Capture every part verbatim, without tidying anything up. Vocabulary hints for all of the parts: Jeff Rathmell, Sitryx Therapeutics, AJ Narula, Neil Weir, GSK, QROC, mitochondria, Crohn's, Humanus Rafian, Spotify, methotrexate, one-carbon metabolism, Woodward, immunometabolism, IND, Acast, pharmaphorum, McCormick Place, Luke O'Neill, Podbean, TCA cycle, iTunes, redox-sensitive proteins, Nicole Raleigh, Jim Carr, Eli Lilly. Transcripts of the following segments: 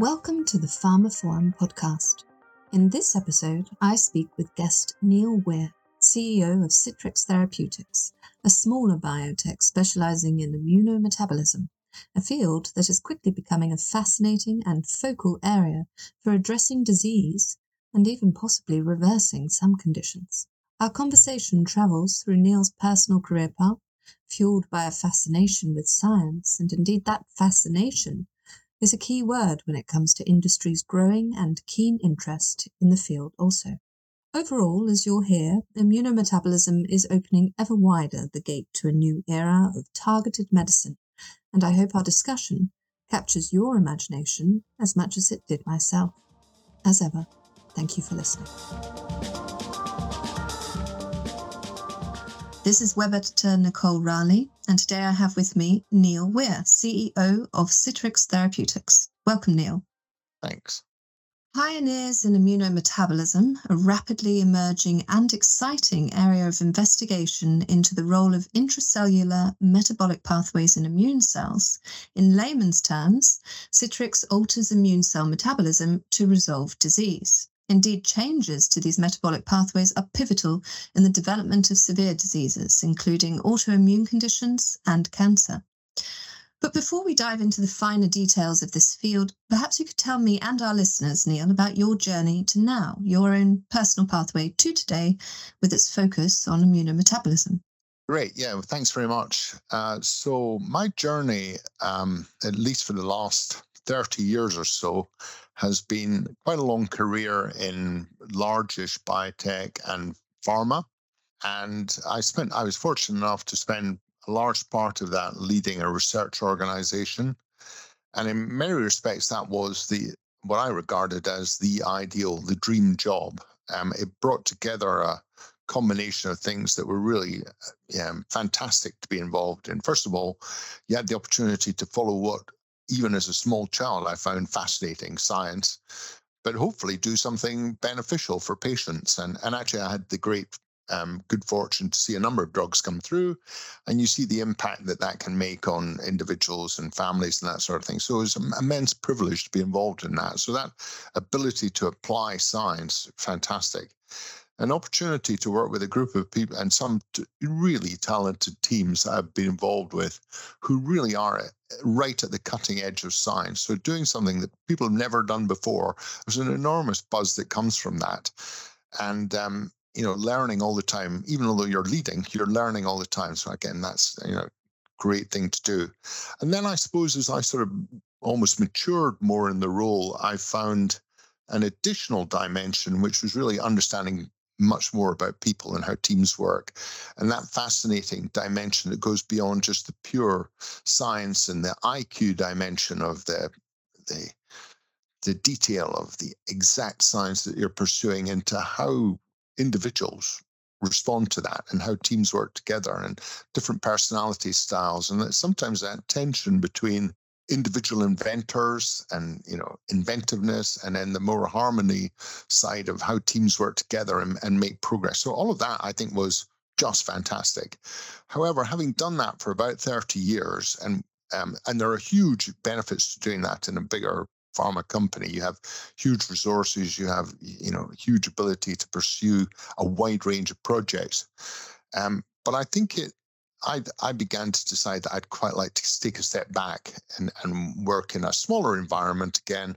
Welcome to the Pharmaphorum podcast. In this episode, I speak with guest Neil Weir, C E O of Sitryx Therapeutics, a smaller biotech specializing in immunometabolism, a field that is quickly becoming a fascinating and focal area for addressing disease and even possibly reversing some conditions. Our conversation travels through Neil's personal career path, fueled by a fascination with science, and indeed that fascination is a key word when it comes to industry's growing and keen interest in the field also. Overall, as you'll hear, immunometabolism is opening ever wider the gate to a new era of targeted medicine, and I hope our discussion captures your imagination as much as it did myself. As ever, thank you for listening. This is web editor Nicole Raleigh, and today I have with me Neil Weir, C E O of Sitryx Therapeutics. Welcome, Neil. Thanks. Pioneers in immunometabolism, a rapidly emerging and exciting area of investigation into the role of intracellular metabolic pathways in immune cells. In layman's terms, Sitryx alters immune cell metabolism to resolve disease. Indeed, changes to these metabolic pathways are pivotal in the development of severe diseases, including autoimmune conditions and cancer. But before we dive into the finer details of this field, perhaps you could tell me and our listeners, Neil, about your journey to now, your own personal pathway to today with its focus on immunometabolism. Great. Yeah, well, thanks very much. Uh, so my journey, um, at least for the last thirty years or so, has been quite a long career in largish biotech and pharma. And I spent, I was fortunate enough to spend a large part of that leading a research organization. And in many respects, that was the what I regarded as the ideal, the dream job. Um, it brought together a combination of things that were really um, fantastic to be involved in. First of all, you had the opportunity to follow what even as a small child, I found fascinating science, but hopefully do something beneficial for patients. And, and actually, I had the great um, good fortune to see a number of drugs come through, and you see the impact that that can make on individuals and families and that sort of thing. So it was an immense privilege to be involved in that. So that ability to apply science, fantastic. An opportunity to work with a group of people and some t- really talented teams that I've been involved with who really are right at the cutting edge of science. So doing something that people have never done before, there's an enormous buzz that comes from that. And, um, you know, learning all the time, even although you're leading, you're learning all the time. So again, that's, you know, great thing to do. And then I suppose as I sort of almost matured more in the role, I found an additional dimension, which was really understanding much more about people and how teams work. And that fascinating dimension that goes beyond just the pure science and the I Q dimension of the the, the detail of the exact science that you're pursuing into how individuals respond to that and how teams work together and different personality styles. And that sometimes that tension between individual inventors and, you know, inventiveness, and then the more harmony side of how teams work together and, and make progress. So all of that, I think, was just fantastic. However, having done that for about thirty years, and um, and there are huge benefits to doing that in a bigger pharma company. You have huge resources, you have, you know, huge ability to pursue a wide range of projects. Um, but I think it, I, I began to decide that I'd quite like to take a step back and, and work in a smaller environment again,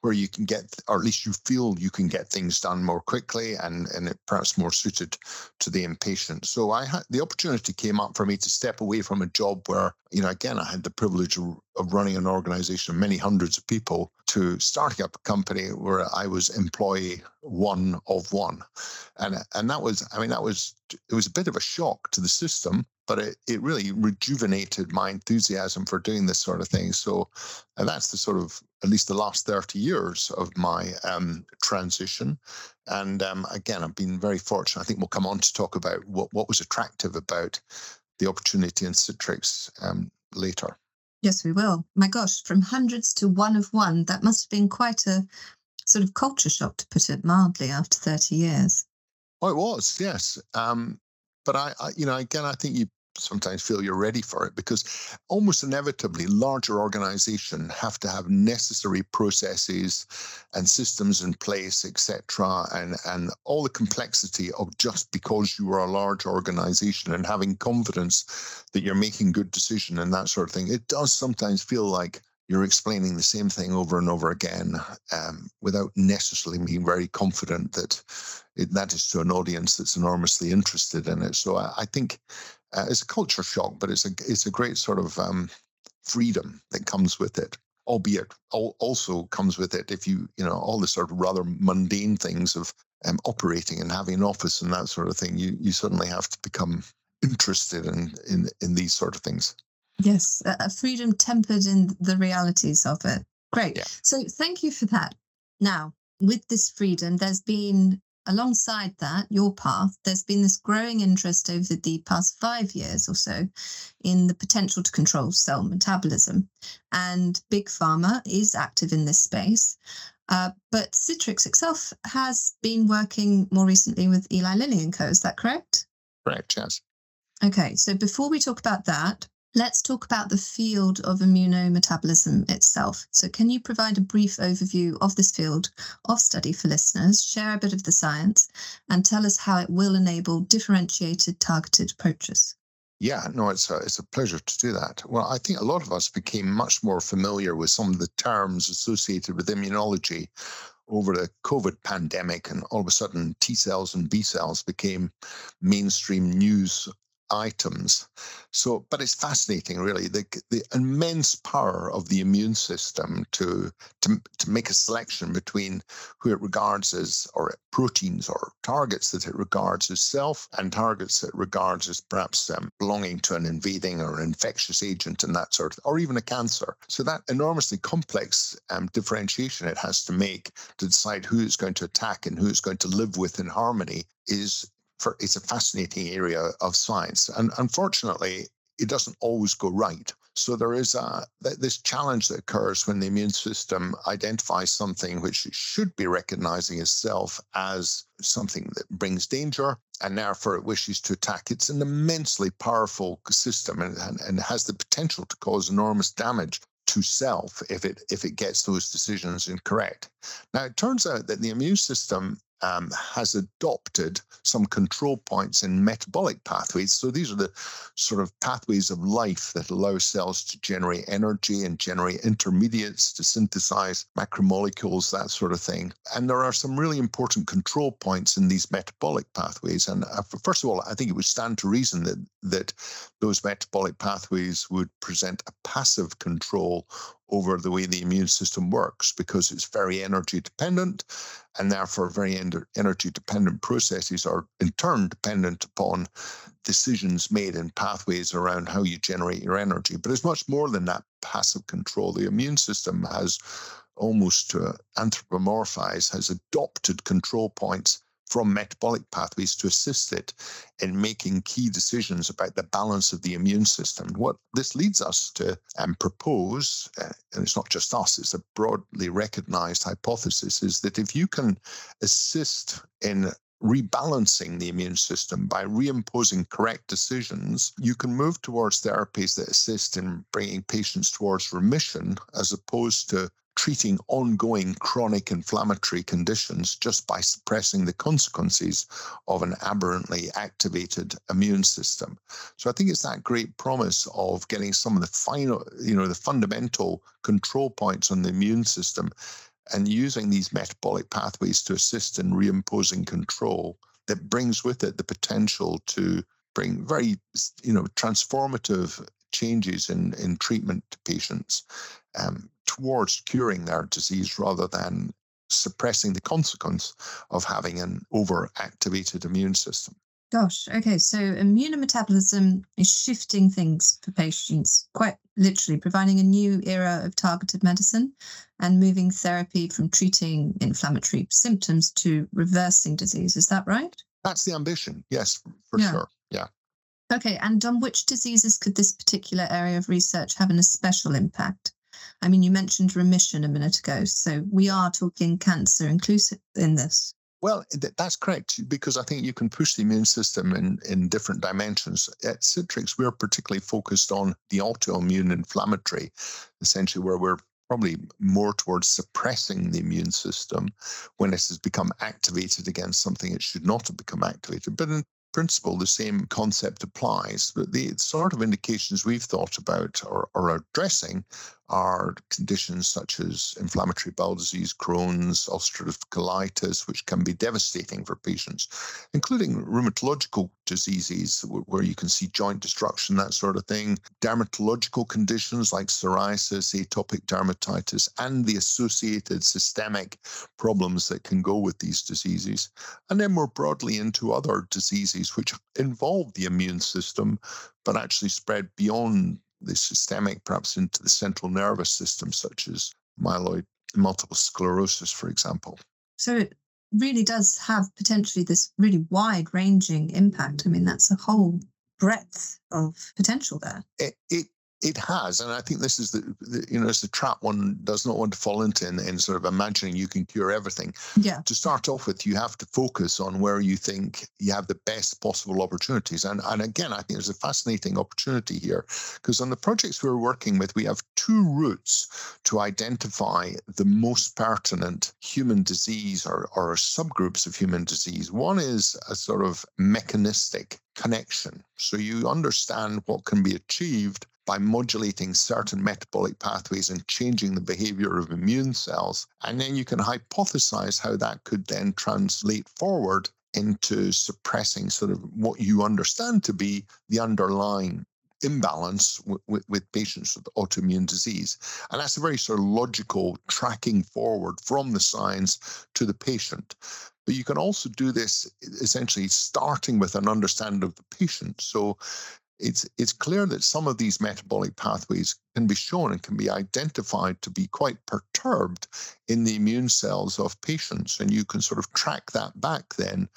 where you can get, or at least you feel you can get things done more quickly and, and it perhaps more suited to the impatient. So I had the opportunity came up for me to step away from a job where, you know, again, I had the privilege of, of running an organization of many hundreds of people to starting up a company where I was employee one of one. And, and that was, I mean, that was, it was a bit of a shock to the system, but it, it really rejuvenated my enthusiasm for doing this sort of thing. So, and that's the sort of, at least the last thirty years of my um, transition. And um, again, I've been very fortunate. I think we'll come on to talk about what, what was attractive about the opportunity in Sitryx um, later. Yes, we will. My gosh, from hundreds to one of one, that must have been quite a sort of culture shock, to put it mildly, after thirty years. Oh, it was, yes. Um, but I, I, you know, again, I think you sometimes feel you're ready for it, because almost inevitably larger organizations have to have necessary processes and systems in place, et cetera, and and all the complexity of just because you are a large organization and having confidence that you're making good decisions and that sort of thing. It does sometimes feel like you're explaining the same thing over and over again, um, without necessarily being very confident that it, that is to an audience that's enormously interested in it. So I, I think uh, it's a culture shock, but it's a it's a great sort of um, freedom that comes with it. Albeit, all, also comes with it if you you know all the sort of rather mundane things of um, operating and having an office and that sort of thing. You you suddenly have to become interested in in, in these sort of things. Yes, a freedom tempered in the realities of it. Great. Yeah. So thank you for that. Now, with this freedom, there's been, alongside that, your path, there's been this growing interest over the past five years or so in the potential to control cell metabolism. And Big Pharma is active in this space. Uh, but Sitryx itself has been working more recently with Eli Lilly and Co. Is that correct? Correct, yes. Okay, so before we talk about that, let's talk about the field of immunometabolism itself. So can you provide a brief overview of this field of study for listeners, share a bit of the science, and tell us how it will enable differentiated targeted approaches? Yeah, no, it's a, it's a pleasure to do that. Well, I think a lot of us became much more familiar with some of the terms associated with immunology over the COVID pandemic, and all of a sudden T cells and B cells became mainstream news items. So, but it's fascinating, really, the the immense power of the immune system to to to make a selection between who it regards as, or proteins or targets that it regards as self, and targets that it regards as perhaps um, belonging to an invading or an infectious agent and that sort of, or even a cancer. So that enormously complex um, differentiation it has to make to decide who it's going to attack and who it's going to live with in harmony is For, it's a fascinating area of science, and unfortunately, it doesn't always go right. So there is a, this challenge that occurs when the immune system identifies something which it should be recognizing itself as something that brings danger, and therefore it wishes to attack. It's an immensely powerful system, and, and, and has the potential to cause enormous damage to self if it if it gets those decisions incorrect. Now, it turns out that the immune system Um, has adopted some control points in metabolic pathways. So these are the sort of pathways of life that allow cells to generate energy and generate intermediates to synthesize macromolecules, that sort of thing. And there are some really important control points in these metabolic pathways. And uh, first of all, I think it would stand to reason that, that those metabolic pathways would present a passive control over the way the immune system works, because it's very energy dependent, and therefore very energy dependent processes are in turn dependent upon decisions made in pathways around how you generate your energy. But it's much more than that passive control. The immune system has almost to anthropomorphize, has adopted control points from metabolic pathways to assist it in making key decisions about the balance of the immune system. What this leads us to um, propose, uh, and it's not just us, it's a broadly recognized hypothesis, is that if you can assist in rebalancing the immune system by reimposing correct decisions, you can move towards therapies that assist in bringing patients towards remission, as opposed to treating ongoing chronic inflammatory conditions just by suppressing the consequences of an aberrantly activated immune system. So I think it's that great promise of getting some of the final, you know, the fundamental control points on the immune system and using these metabolic pathways to assist in reimposing control that brings with it the potential to bring very, you know, transformative changes in, in treatment to patients um, towards curing their disease rather than suppressing the consequence of having an overactivated immune system. Gosh, okay, so immunometabolism is shifting things for patients, quite literally, providing a new era of targeted medicine and moving therapy from treating inflammatory symptoms to reversing disease. Is that right? That's the ambition, yes, for yeah. sure, yeah. Okay, and on which diseases could this particular area of research have an especial impact? I mean, you mentioned remission a minute ago, so we are talking cancer inclusive in this. Well, th- that's correct, because I think you can push the immune system in, in different dimensions. At Sitryx, we're particularly focused on the autoimmune inflammatory, essentially where we're probably more towards suppressing the immune system when it has become activated against something it should not have become activated. But in principle, the same concept applies. But the sort of indications we've thought about or are addressing are conditions such as inflammatory bowel disease, Crohn's, ulcerative colitis, which can be devastating for patients, including rheumatological diseases where you can see joint destruction, that sort of thing, dermatological conditions like psoriasis, atopic dermatitis, and the associated systemic problems that can go with these diseases. And then more broadly into other diseases which involve the immune system, but actually spread beyond the systemic, perhaps into the central nervous system, such as myeloid multiple sclerosis, for example. So it really does have potentially this really wide-ranging impact. I mean, that's a whole breadth of potential there. It it, it has, and I think this is the, the you know it's the trap one does not want to fall into in, in sort of imagining you can cure everything. Yeah. To start off with, you have to focus on where you think you have the best possible opportunities. And and again, I think there's a fascinating opportunity here, because on the projects we're working with, we have two routes to identify the most pertinent human disease or, or subgroups of human disease. One is a sort of mechanistic connection. So you understand what can be achieved by modulating certain metabolic pathways and changing the behavior of immune cells. And then you can hypothesize how that could then translate forward into suppressing sort of what you understand to be the underlying imbalance w- w- with patients with autoimmune disease. And that's a very sort of logical tracking forward from the science to the patient. But you can also do this essentially starting with an understanding of the patient. So It's it's clear that some of these metabolic pathways can be shown and can be identified to be quite perturbed in the immune cells of patients. And you can sort of track that back then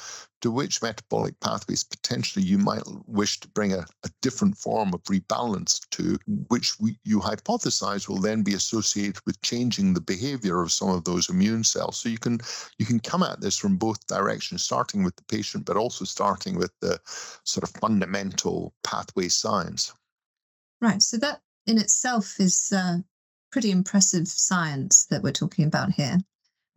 to which metabolic pathways potentially you might wish to bring a, a different form of rebalance to, which we, you hypothesize will then be associated with changing the behavior of some of those immune cells. So you can you can come at this from both directions, starting with the patient, but also starting with the sort of fundamental pathway science. Right. So that in itself is uh, pretty impressive science that we're talking about here.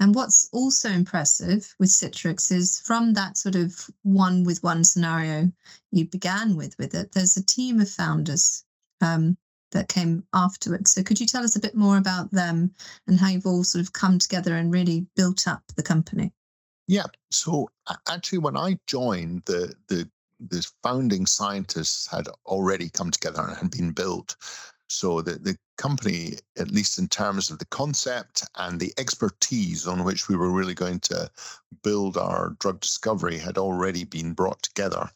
And what's also impressive with Sitryx is from that sort of one with one scenario you began with with it, there's a team of founders um, that came afterwards. So could you tell us a bit more about them and how you've all sort of come together and really built up the company? Yeah. So actually, when I joined, the the, the founding scientists had already come together and had been built. So the, the company, at least in terms of the concept and the expertise on which we were really going to build our drug discovery, had already been brought together.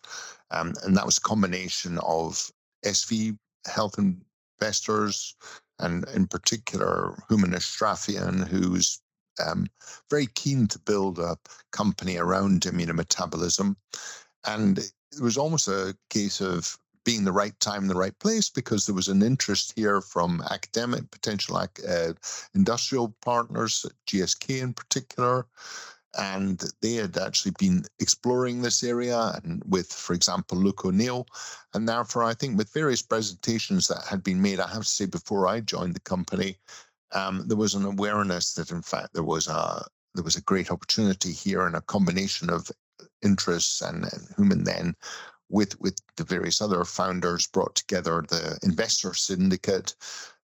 Um, and that was a combination of S V health investors and in particular Humanus Rafian, who's um, very keen to build a company around immunometabolism. And it was almost a case of being the right time, the right place, because there was an interest here from academic, potential uh, industrial partners, G S K in particular, and they had actually been exploring this area and with, for example, Luke O'Neill. And therefore, I think with various presentations that had been made, I have to say before I joined the company, um, there was an awareness that, in fact, there was a there was a great opportunity here and a combination of interests and, and human then with with the various other founders brought together the investor syndicate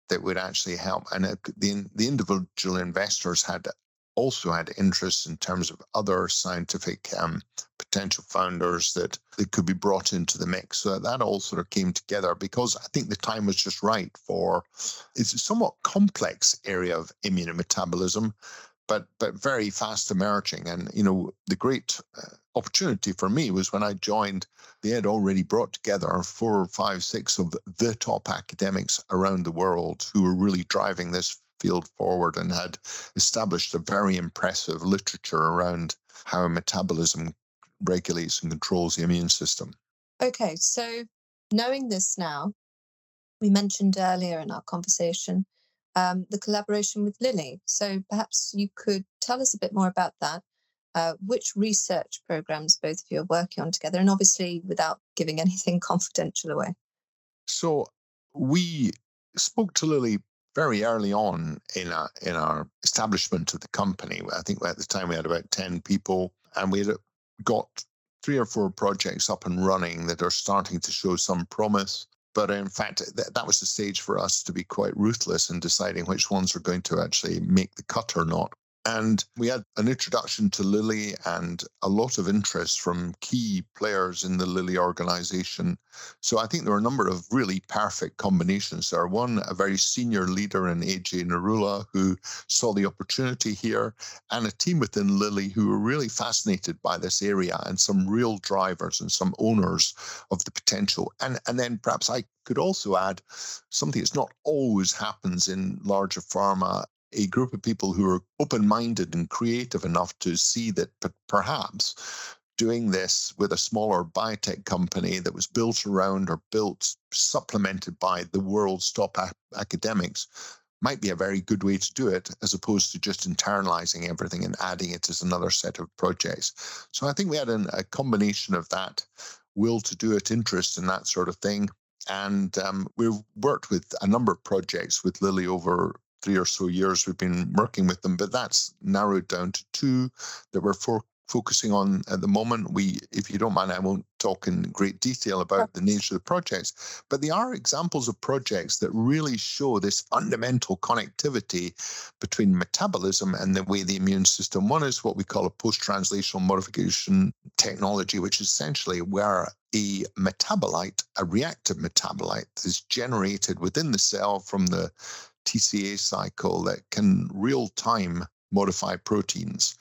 that would actually help. And it, the, the individual investors had also had interests in terms of other scientific um, potential founders that, that could be brought into the mix. So that all sort of came together because I think the time was just right for, it's a somewhat complex area of immunometabolism, but but very fast emerging. And, you know, the great uh, opportunity for me was when I joined, they had already brought together four or five, six of the top academics around the world who were really driving this field forward and had established a very impressive literature around how metabolism regulates and controls the immune system. Okay, so knowing this now, we mentioned earlier in our conversation Um, the collaboration with Lilly. So perhaps you could tell us a bit more about that Uh, which research programs both of you are working on together, and obviously without giving anything confidential away? So we spoke to Lily very early on in our, in our establishment of the company. I think at the time we had about ten people, and we had got three or four projects up and running that are starting to show some promise. But in fact, th- that was the stage for us to be quite ruthless in deciding which ones are going to actually make the cut or not. And we had an introduction to Lilly and a lot of interest from key players in the Lilly organization. So I think there are a number of really perfect combinations there. One, a very senior leader in A J Narula who saw the opportunity here, and a team within Lilly who were really fascinated by this area and some real drivers and some owners of the potential. And, and then perhaps I could also add something that's not always happens in larger pharma, a group of people who are open-minded and creative enough to see that p- perhaps doing this with a smaller biotech company that was built around or built, supplemented by the world's top a- academics might be a very good way to do it, as opposed to just internalizing everything and adding it as another set of projects. So I think we had an, a combination of that will to do it, interest in that sort of thing. And um, we've worked with a number of projects with Lilly over three or so years we've been working with them, but that's narrowed down to two that we're for focusing on at the moment. We, if you don't mind, I won't talk in great detail about the nature of the projects, but they are examples of projects that really show this fundamental connectivity between metabolism and the way the immune system. One is what we call a post-translational modification technology, which is essentially where a metabolite, a reactive metabolite, is generated within the cell from the T C A cycle that can real-time modify proteins,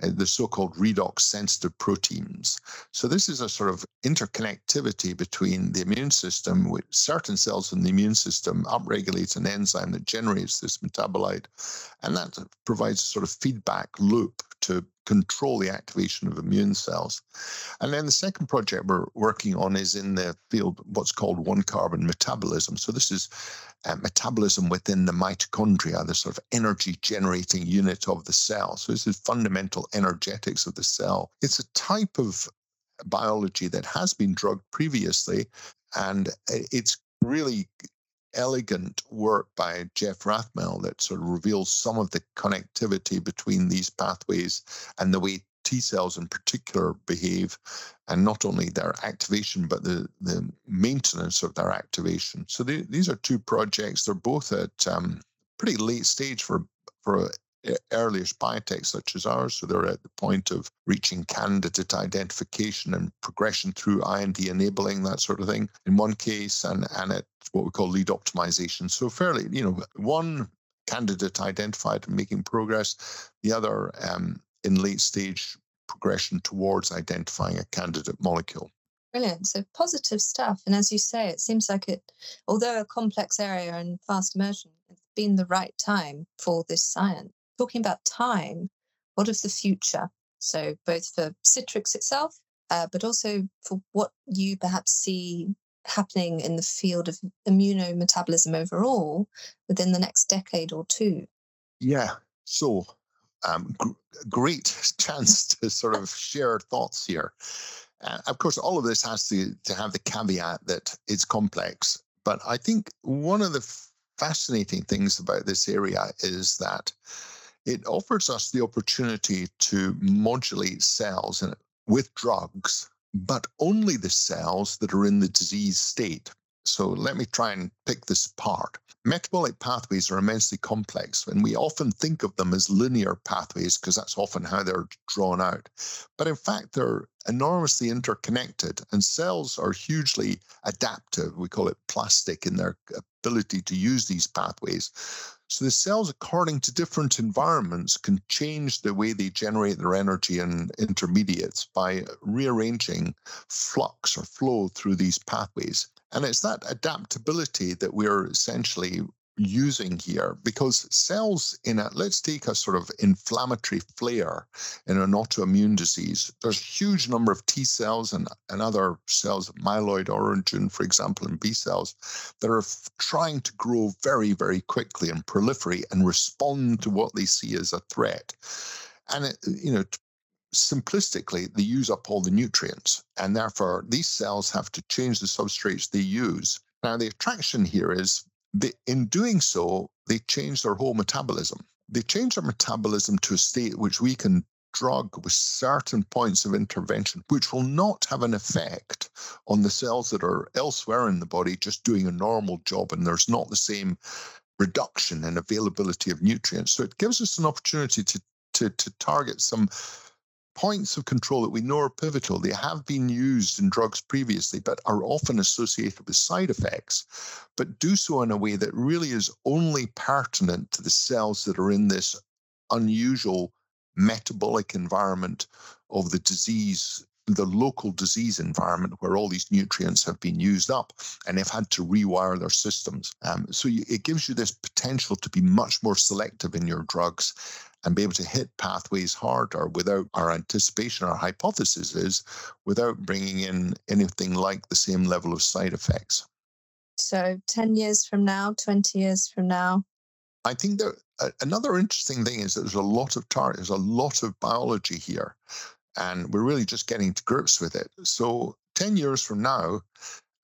uh, the so-called redox-sensitive proteins. So this is a sort of interconnectivity between the immune system, with certain cells in the immune system upregulate an enzyme that generates this metabolite, and that provides a sort of feedback loop to control the activation of immune cells. And then the second project we're working on is in the field, what's called one-carbon metabolism. So this is uh, metabolism within the mitochondria, the sort of energy-generating unit of the cell. So this is fundamental energetics of the cell. It's a type of biology that has been drugged previously, and it's really elegant work by Jeff Rathmell that sort of reveals some of the connectivity between these pathways and the way T cells in particular behave, and not only their activation, but the, the maintenance of their activation. So they, these are two projects. They're both at um, pretty late stage for, for earliest biotech such as ours. So they're at the point of reaching candidate identification and progression through I N D enabling, that sort of thing, in one case, and, and at what we call lead optimization. So fairly, you know, one candidate identified and making progress, the other um, in late stage progression towards identifying a candidate molecule. Brilliant. So positive stuff. And as you say, it seems like it, although a complex area and fast emerging, it's been the right time for this science. Talking about time, what of the future? So both for Sitryx itself, uh, but also for what you perhaps see happening in the field of immunometabolism overall within the next decade or two. Yeah, so um, g- great chance to sort of share thoughts here. Uh, of course, all of this has to, to have the caveat that it's complex, but I think one of the f- fascinating things about this area is that it offers us the opportunity to modulate cells with drugs, but only the cells that are in the disease state. So let me try and pick this apart. Metabolic pathways are immensely complex, and we often think of them as linear pathways because that's often how they're drawn out. But in fact, they're enormously interconnected, and cells are hugely adaptive. We call it plastic in their ability to use these pathways. So the cells, according to different environments, can change the way they generate their energy and intermediates by rearranging flux or flow through these pathways. And it's that adaptability that we're essentially using here, because cells in a, let's take a sort of inflammatory flare in an autoimmune disease. There's a huge number of T cells and, and other cells of myeloid origin, for example, and B cells that are f- trying to grow very, very quickly and proliferate and respond to what they see as a threat. And, it, you know, simplistically, they use up all the nutrients, and therefore these cells have to change the substrates they use. Now, the attraction here is that in doing so, they change their whole metabolism. They change their metabolism to a state which we can drug with certain points of intervention, which will not have an effect on the cells that are elsewhere in the body just doing a normal job, and there's not the same reduction in availability of nutrients. So it gives us an opportunity to to, to target some points of control that we know are pivotal. They have been used in drugs previously, but are often associated with side effects, but do so in a way that really is only pertinent to the cells that are in this unusual metabolic environment of the disease, the local disease environment where all these nutrients have been used up and they've had to rewire their systems. Um, so you, it gives you this potential to be much more selective in your drugs and be able to hit pathways harder without our anticipation, our hypothesis is, without bringing in anything like the same level of side effects. So ten years from now, twenty years from now? I think that uh, another interesting thing is that there's a lot of tar- there's a lot of biology here, and we're really just getting to grips with it. So ten years from now,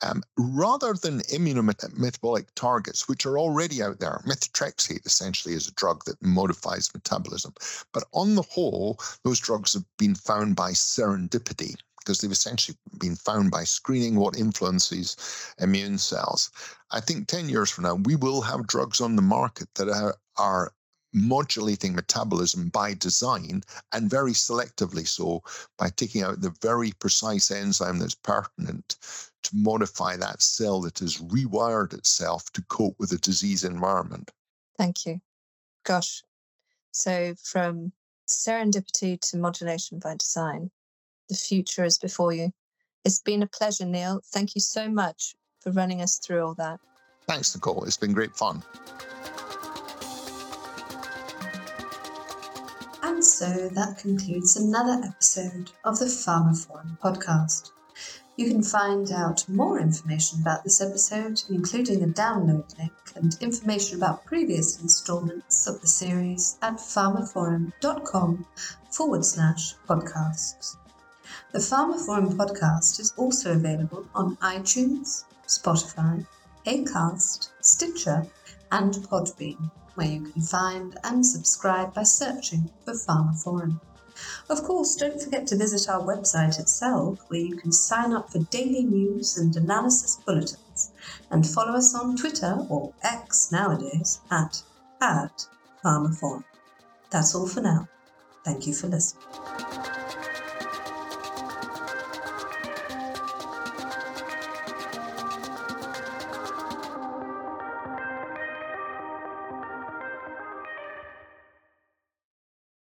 um, rather than immunometabolic targets, which are already out there, methotrexate essentially is a drug that modifies metabolism. But on the whole, those drugs have been found by serendipity, because they've essentially been found by screening what influences immune cells. I think ten years from now, we will have drugs on the market that are, are modulating metabolism by design, and very selectively so, by taking out the very precise enzyme that's pertinent to modify that cell that has rewired itself to cope with a disease environment. Thank you. Gosh. So from serendipity to modulation by design. The future is before you. It's been a pleasure, Neil. Thank you so much for running us through all that. Thanks, Nicole. It's been great fun. And so that concludes another episode of the Pharmaphorum podcast. You can find out more information about this episode, including a download link and information about previous installments of the series, at pharmaphorum.com forward slash podcasts. The Pharmaphorum podcast is also available on iTunes, Spotify, Acast, Stitcher, and Podbean, where you can find and subscribe by searching for Pharmaphorum. Of course, don't forget to visit our website itself, where you can sign up for daily news and analysis bulletins, and follow us on Twitter, or X nowadays, at, at Pharmaphorum. That's all for now. Thank you for listening.